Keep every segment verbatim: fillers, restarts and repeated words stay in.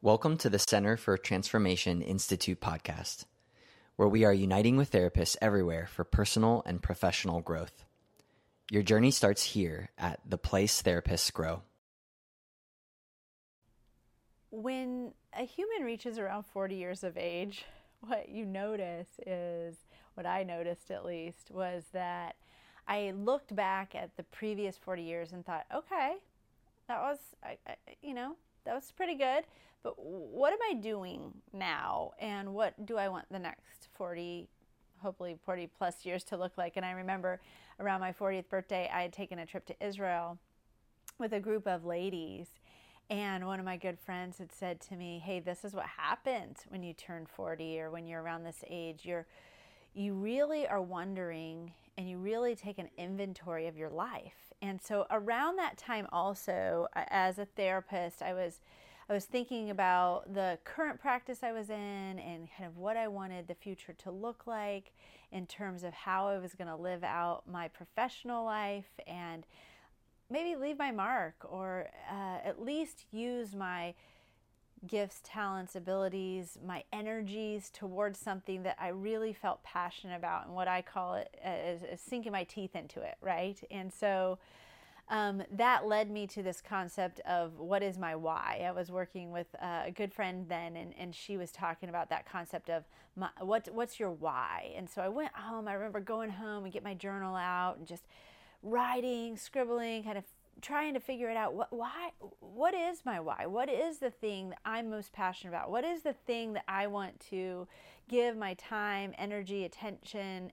Welcome to the Center for Transformation Institute podcast, where we are uniting with therapists everywhere for personal and professional growth. Your journey starts here at The Place Therapists Grow. When a human reaches around forty years of age, what you notice is, what I noticed at least, was that I looked back at the previous forty years and thought, okay, that was, I, I, you know, that was pretty good. But what am I doing now? And what do I want the next forty, hopefully forty plus years to look like? And I remember around my fortieth birthday, I had taken a trip to Israel with a group of ladies. And one of my good friends had said to me, hey, this is what happens when you turn forty or when you're around this age. You're, you really are wondering and you really take an inventory of your life. And so around that time also, as a therapist, I was I was thinking about the current practice I was in and kind of what I wanted the future to look like in terms of how I was going to live out my professional life and maybe leave my mark or uh, at least use my gifts, talents, abilities, my energies towards something that I really felt passionate about, and what I call it is, is sinking my teeth into it, right? And so Um, that led me to this concept of what is my why. I was working with uh, a good friend then, and, and she was talking about that concept of my, what what's your why. And so I went home. I remember going home and get my journal out and just writing, scribbling, kind of trying to figure it out. What why? What is my why? What is the thing that I'm most passionate about? What is the thing that I want to give my time, energy, attention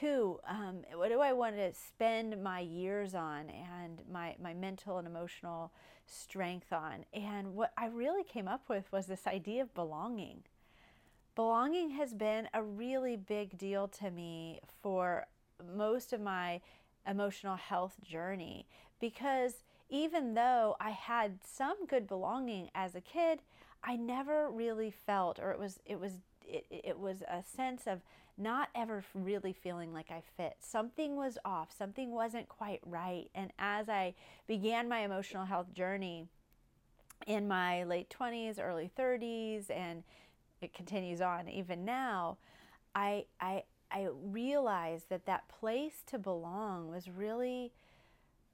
Two, um, what do I want to spend my years on and my, my mental and emotional strength on? And what I really came up with was this idea of belonging. Belonging has been a really big deal to me for most of my emotional health journey, because even though I had some good belonging as a kid, I never really felt, or it was it was It, it was a sense of not ever really feeling like I fit. Something was off. Something wasn't quite right. And as I began my emotional health journey in my late twenties, early thirties, and it continues on even now, I I, I realized that that place to belong was really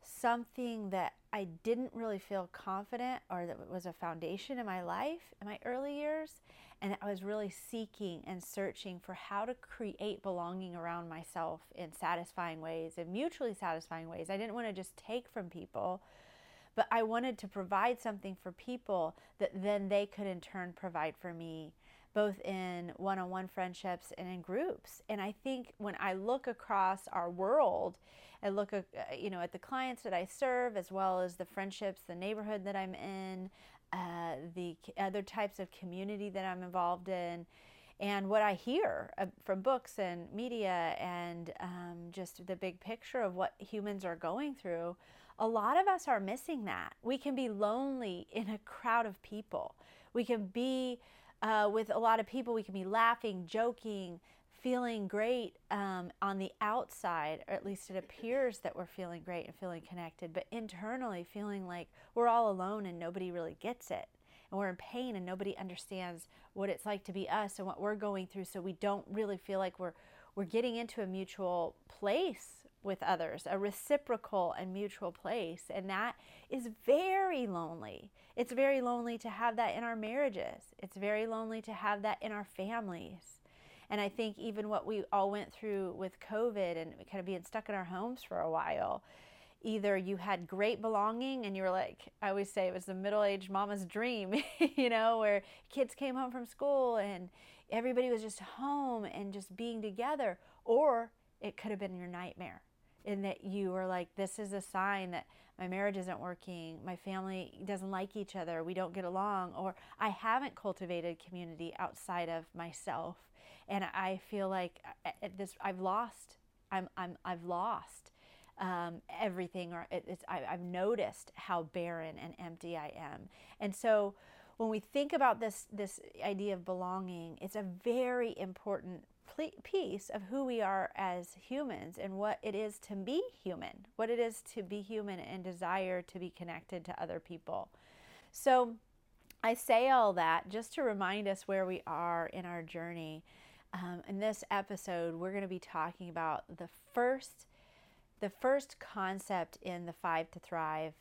something that I didn't really feel confident, or that was a foundation in my life in my early years, and I was really seeking and searching for how to create belonging around myself in satisfying ways and mutually satisfying ways. I didn't want to just take from people, but I wanted to provide something for people that then they could in turn provide for me, both in one-on-one friendships and in groups. And I think when I look across our world, I look at, you know, at the clients that I serve, as well as the friendships, the neighborhood that I'm in, uh, the other types of community that I'm involved in, and what I hear uh, from books and media and um, just the big picture of what humans are going through, a lot of us are missing that. We can be lonely in a crowd of people. We can be Uh, with a lot of people, we can be laughing, joking, feeling great um, on the outside, or at least it appears that we're feeling great and feeling connected, but internally feeling like we're all alone and nobody really gets it, and we're in pain and nobody understands what it's like to be us and what we're going through, so we don't really feel like we're we're getting into a mutual place with others, a reciprocal and mutual place, and that is very lonely. It's very lonely to have that in our marriages. It's very lonely to have that in our families. And I think even what we all went through with COVID and kind of being stuck in our homes for a while, either you had great belonging and you were like, I always say it was the middle-aged mama's dream, you know, where kids came home from school and everybody was just home and just being together, or it could have been your nightmare. In that you are like, this is a sign that my marriage isn't working, my family doesn't like each other, we don't get along, or I haven't cultivated community outside of myself, and I feel like at this I've lost, I'm I'm I've lost um, everything, or it's I, I've noticed how barren and empty I am, and so when we think about this this idea of belonging, it's a very important piece of who we are as humans and what it is to be human, what it is to be human and desire to be connected to other people. So I say all that just to remind us where we are in our journey. Um, in this episode, we're going to be talking about the first, the first concept in the Five to Thrive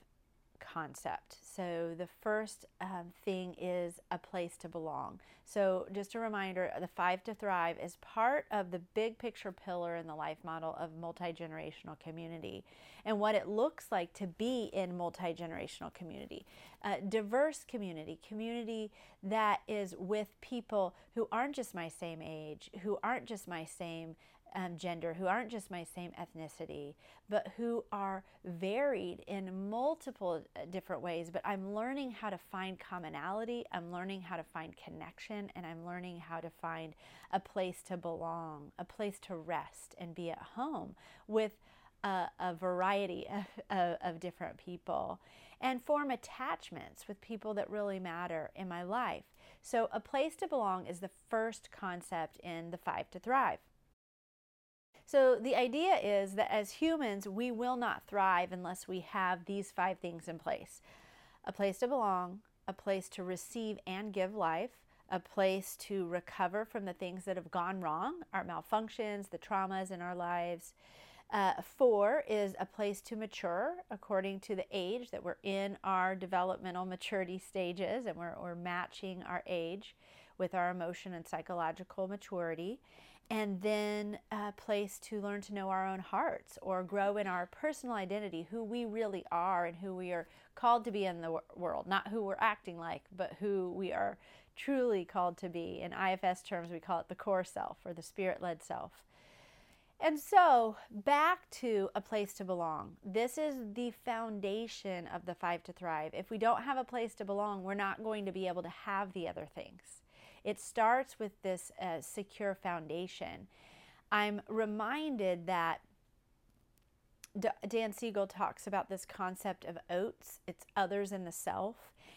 concept. So the first um, thing is a place to belong. So just a reminder, the Five to Thrive is part of the big picture pillar in the life model of multi-generational community and what it looks like to be in multi-generational community, uh, diverse community, community that is with people who aren't just my same age, who aren't just my same Um, gender, who aren't just my same ethnicity, but who are varied in multiple different ways. But I'm learning how to find commonality, I'm learning how to find connection, and I'm learning how to find a place to belong, a place to rest and be at home with a, a variety of, of, of different people, and form attachments with people that really matter in my life. So a place to belong is the first concept in the Five to Thrive. So the idea is that as humans, we will not thrive unless we have these five things in place. A place to belong, a place to receive and give life, a place to recover from the things that have gone wrong, our malfunctions, the traumas in our lives. Uh, four is a place to mature according to the age that we're in our developmental maturity stages, and we're, we're matching our age with our emotion and psychological maturity. And then a place to learn to know our own hearts or grow in our personal identity, who we really are and who we are called to be in the world, not who we're acting like, but who we are truly called to be. In I F S terms, we call it the core self or the spirit-led self. And so back to a place to belong. This is the foundation of the Five to Thrive. If we don't have a place to belong, we're not going to be able to have the other things. It starts with this uh, secure foundation. I'm reminded that D- Dan Siegel talks about this concept of O A T S. It's others in the self.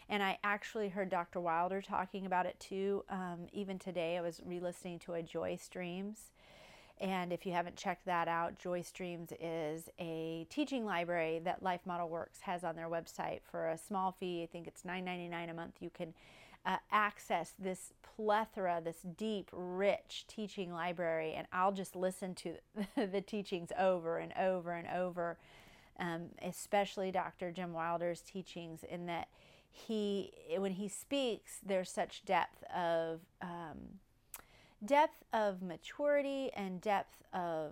And I actually heard Doctor Wilder talking about it too. Um, even today, I was re-listening to a Joy Streams. And if you haven't checked that out, Joy Streams is a teaching library that Life Model Works has on their website for a small fee. I think it's nine ninety-nine a month. You can Uh, access this plethora, this deep, rich teaching library, and I'll just listen to the teachings over and over and over, um, especially Doctor Jim Wilder's teachings, in that he, when he speaks, there's such depth of um, depth of maturity and depth of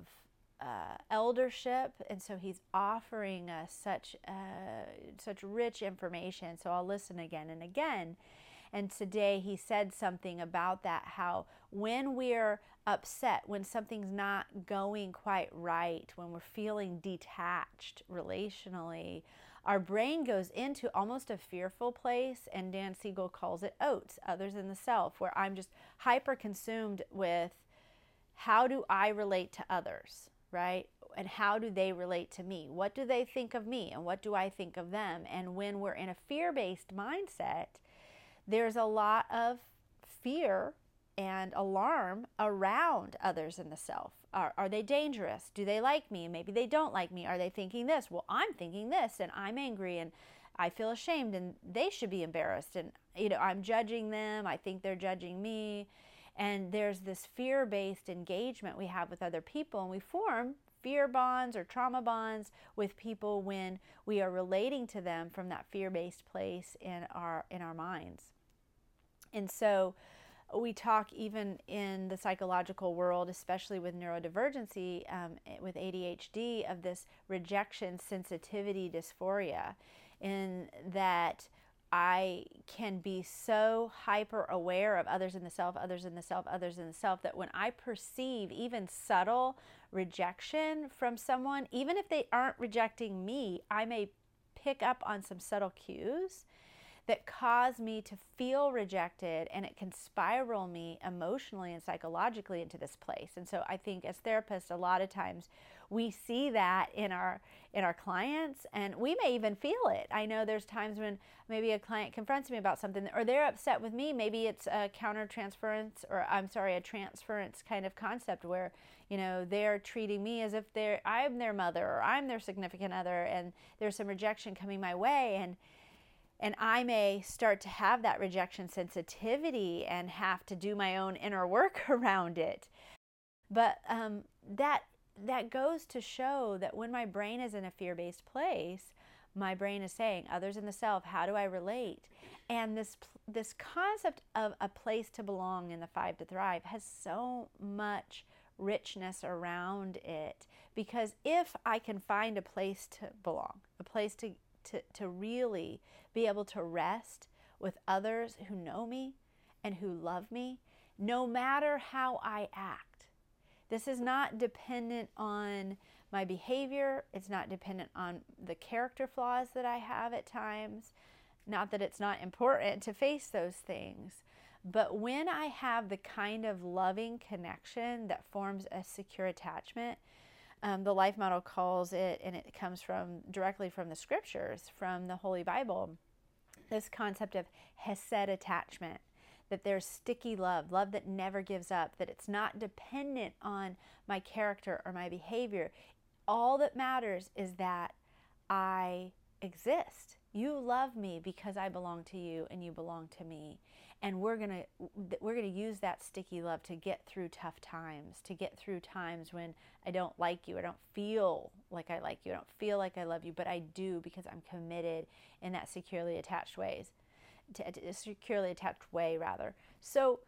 uh, eldership, and so he's offering us such uh, such rich information. So I'll listen again and again. And today he said something about that, how when we're upset, when something's not going quite right, when we're feeling detached relationally, our brain goes into almost a fearful place, and Dan Siegel calls it O A T S, others in the self, where I'm just hyper-consumed with how do I relate to others, right? And how do they relate to me? What do they think of me, and what do I think of them? And when we're in a fear-based mindset, there's a lot of fear and alarm around others in the self. Are, are they dangerous? Do they like me? Maybe they don't like me. Are they thinking this? Well, I'm thinking this, and I'm angry, and I feel ashamed, and they should be embarrassed. And, you know, I'm judging them. I think they're judging me. And there's this fear-based engagement we have with other people, and we form fear bonds or trauma bonds with people when we are relating to them from that fear-based place in our in our minds. And so we talk even in the psychological world, especially with neurodivergency, um, with A D H D, of this rejection sensitivity dysphoria, in that I can be so hyper aware of others in the self, others in the self, others in the self, that when I perceive even subtle rejection from someone, even if they aren't rejecting me, I may pick up on some subtle cues that cause me to feel rejected, and it can spiral me emotionally and psychologically into this place. And so I think as therapists, a lot of times we see that in our in our clients, and we may even feel it. I know there's times when maybe a client confronts me about something, or they're upset with me. Maybe it's a counter-transference, or I'm sorry, a transference kind of concept where, you know, they're treating me as if they're I'm their mother or I'm their significant other, and there's some rejection coming my way. And And I may start to have that rejection sensitivity and have to do my own inner work around it. But um, that that goes to show that when my brain is in a fear-based place, my brain is saying, others in the self, how do I relate? And this this concept of a place to belong in the Five to Thrive has so much richness around it, because if I can find a place to belong, a place to To, to really be able to rest with others who know me and who love me, no matter how I act. This is not dependent on my behavior. It's not dependent on the character flaws that I have at times. Not that it's not important to face those things. But when I have the kind of loving connection that forms a secure attachment, Um, the Life Model calls it, and it comes from directly from the scriptures, from the Holy Bible, this concept of hesed attachment, that there's sticky love, love that never gives up, that it's not dependent on my character or my behavior. All that matters is that I exist. You love me because I belong to you and you belong to me. And we're going to we're going to use that sticky love to get through tough times, to get through times when I don't like you, I don't feel like I like you, I don't feel like I love you, but I do, because I'm committed in that securely attached ways, to, to securely attached way rather. So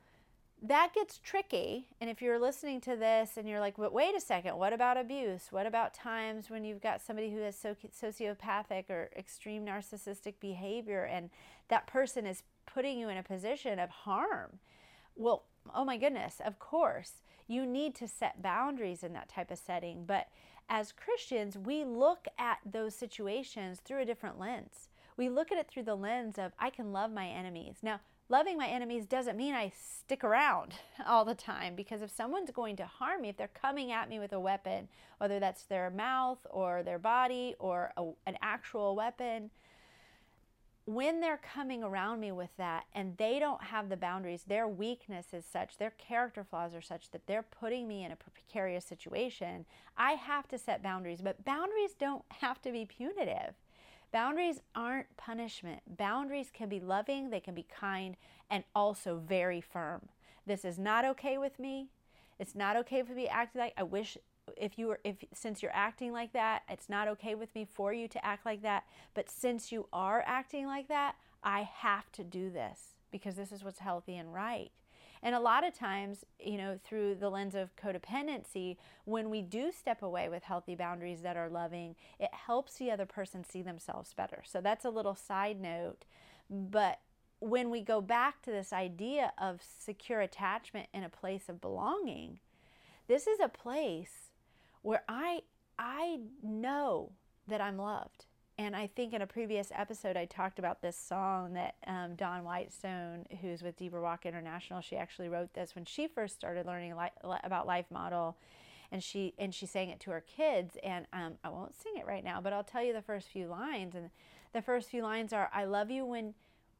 that gets tricky. And if you're listening to this and you're like, but wait a second, what about abuse? What about times when you've got somebody who has sociopathic or extreme narcissistic behavior and that person is putting you in a position of harm? Well, oh my goodness, of course, you need to set boundaries in that type of setting. But as Christians, we look at those situations through a different lens. We look at it through the lens of, I can love my enemies. Now, loving my enemies doesn't mean I stick around all the time, because if someone's going to harm me, if they're coming at me with a weapon, whether that's their mouth or their body or a, an actual weapon, when they're coming around me with that and they don't have the boundaries, their weakness is such, their character flaws are such that they're putting me in a precarious situation, I have to set boundaries. But boundaries don't have to be punitive. Boundaries aren't punishment. Boundaries can be loving, they can be kind, and also very firm. This is not okay with me. It's not okay for me to act like, I wish if you were, if since you're acting like that, it's not okay with me for you to act like that. But since you are acting like that, I have to do this because this is what's healthy and right. And a lot of times, you know, through the lens of codependency, when we do step away with healthy boundaries that are loving, it helps the other person see themselves better. So that's a little side note. But when we go back to this idea of secure attachment in a place of belonging, this is a place where I I know that I'm loved. And I think in a previous episode, I talked about this song that um, Dawn Whitestone, who's with Deeper Walk International, she actually wrote this when she first started learning li- about Life Model, and she and she sang it to her kids. And um, I won't sing it right now, but I'll tell you the first few lines. And the first few lines are, "I love you when,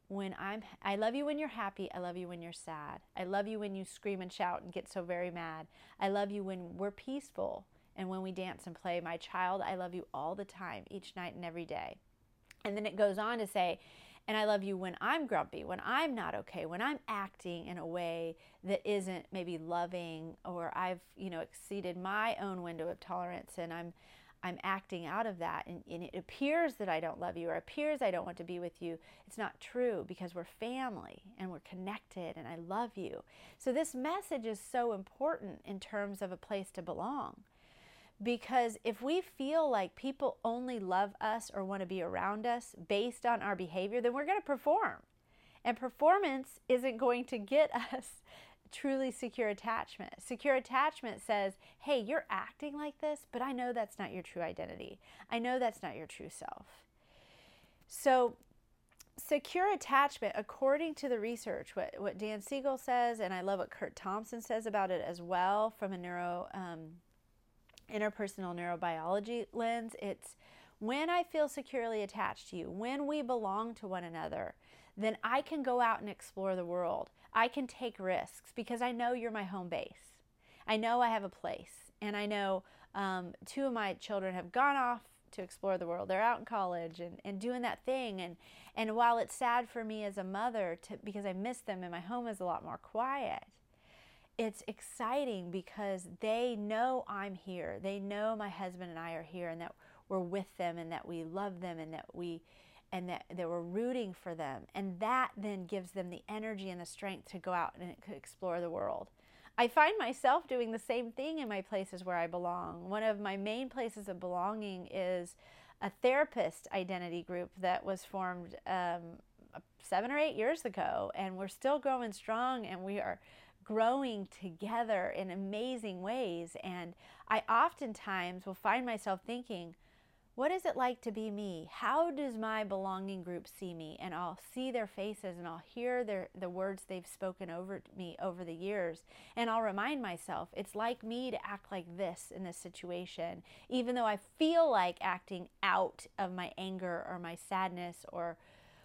when I'm, I love you when you're happy. I love you when you're sad. I love you when you scream and shout and get so very mad. I love you when we're peaceful. And when we dance and play, my child, I love you all the time, each night and every day." And then it goes on to say, "And I love you when I'm grumpy, when I'm not okay, when I'm acting in a way that isn't maybe loving, or I've, you know, exceeded my own window of tolerance and I'm I'm acting out of that. And, and it appears that I don't love you, or appears I don't want to be with you. It's not true, because we're family and we're connected and I love you." So this message is so important in terms of a place to belong. Because if we feel like people only love us or want to be around us based on our behavior, then we're going to perform. And performance isn't going to get us truly secure attachment. Secure attachment says, hey, you're acting like this, but I know that's not your true identity. I know that's not your true self. So secure attachment, according to the research, what, what Dan Siegel says, and I love what Kurt Thompson says about it as well from a neuro... Um, interpersonal neurobiology lens, it's when I feel securely attached to you, when we belong to one another, then I can go out and explore the world. I can take risks because I know you're my home base. I know I have a place, and I know um, two of my children have gone off to explore the world. They're out in college and, and doing that thing. And, and while it's sad for me as a mother to, because I miss them and my home is a lot more quiet, it's exciting because they know I'm here. They know my husband and I are here and that we're with them and that we love them and that we and that, that we're rooting for them. And that then gives them the energy and the strength to go out and explore the world. I find myself doing the same thing in my places where I belong. One of my main places of belonging is a therapist identity group that was formed um, seven or eight years ago, and we're still growing strong, and we are growing together in amazing ways. And I oftentimes will find myself thinking, what is it like to be me? How does my belonging group see me? And I'll see their faces and I'll hear their, the words they've spoken over me over the years. And I'll remind myself, it's like me to act like this in this situation, even though I feel like acting out of my anger or my sadness or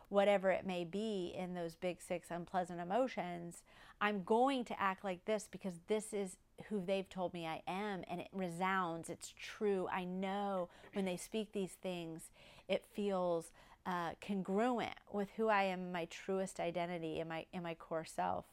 whatever it may be in those big six unpleasant emotions. I'm going to act like this because this is who they've told me I am, and it resounds. It's true. I know when they speak these things, it feels uh, congruent with who I am, my truest identity, in my in my core self.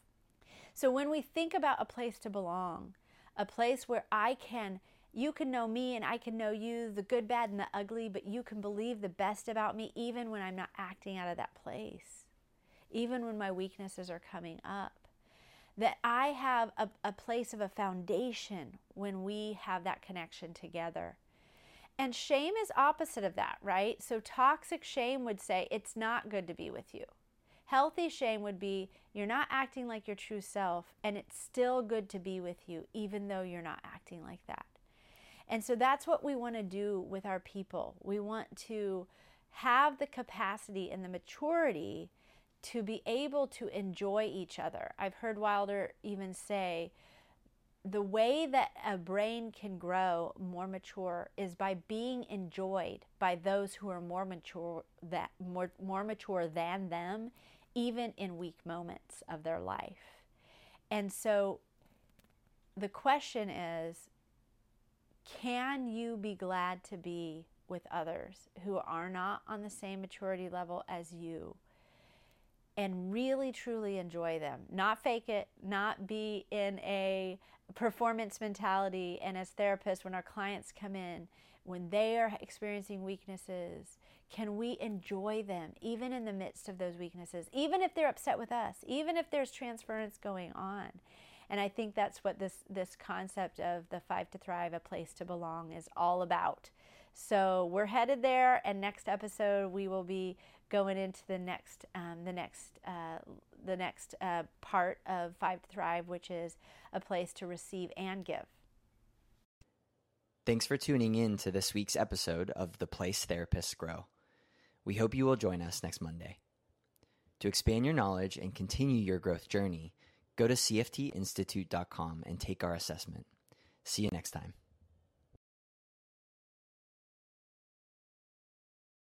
So when we think about a place to belong, a place where I can, you can know me and I can know you, the good, bad, and the ugly, but you can believe the best about me even when I'm not acting out of that place, even when my weaknesses are coming up. That I have a, a place of a foundation when we have that connection together. And shame is opposite of that, right? So toxic shame would say, it's not good to be with you. Healthy shame would be, you're not acting like your true self, and it's still good to be with you, even though you're not acting like that. And so that's what we want to do with our people. We want to have the capacity and the maturity to be able to enjoy each other. I've heard Wilder even say, the way that a brain can grow more mature is by being enjoyed by those who are more mature that more, more mature than them, even in weak moments of their life. And so the question is, can you be glad to be with others who are not on the same maturity level as you? And really, truly enjoy them. Not fake it, not be in a performance mentality. And as therapists, when our clients come in, when they are experiencing weaknesses, can we enjoy them even in the midst of those weaknesses, even if they're upset with us, even if there's transference going on? And I think that's what this, this concept of the Five to Thrive, a place to belong, is all about. So we're headed there, and next episode we will be going into the next, um, the next, uh, the next uh, part of Five to Thrive, which is a place to receive and give. Thanks for tuning in to this week's episode of The Place Therapists Grow. We hope you will join us next Monday. To expand your knowledge and continue your growth journey, go to c f t institute dot com and take our assessment. See you next time.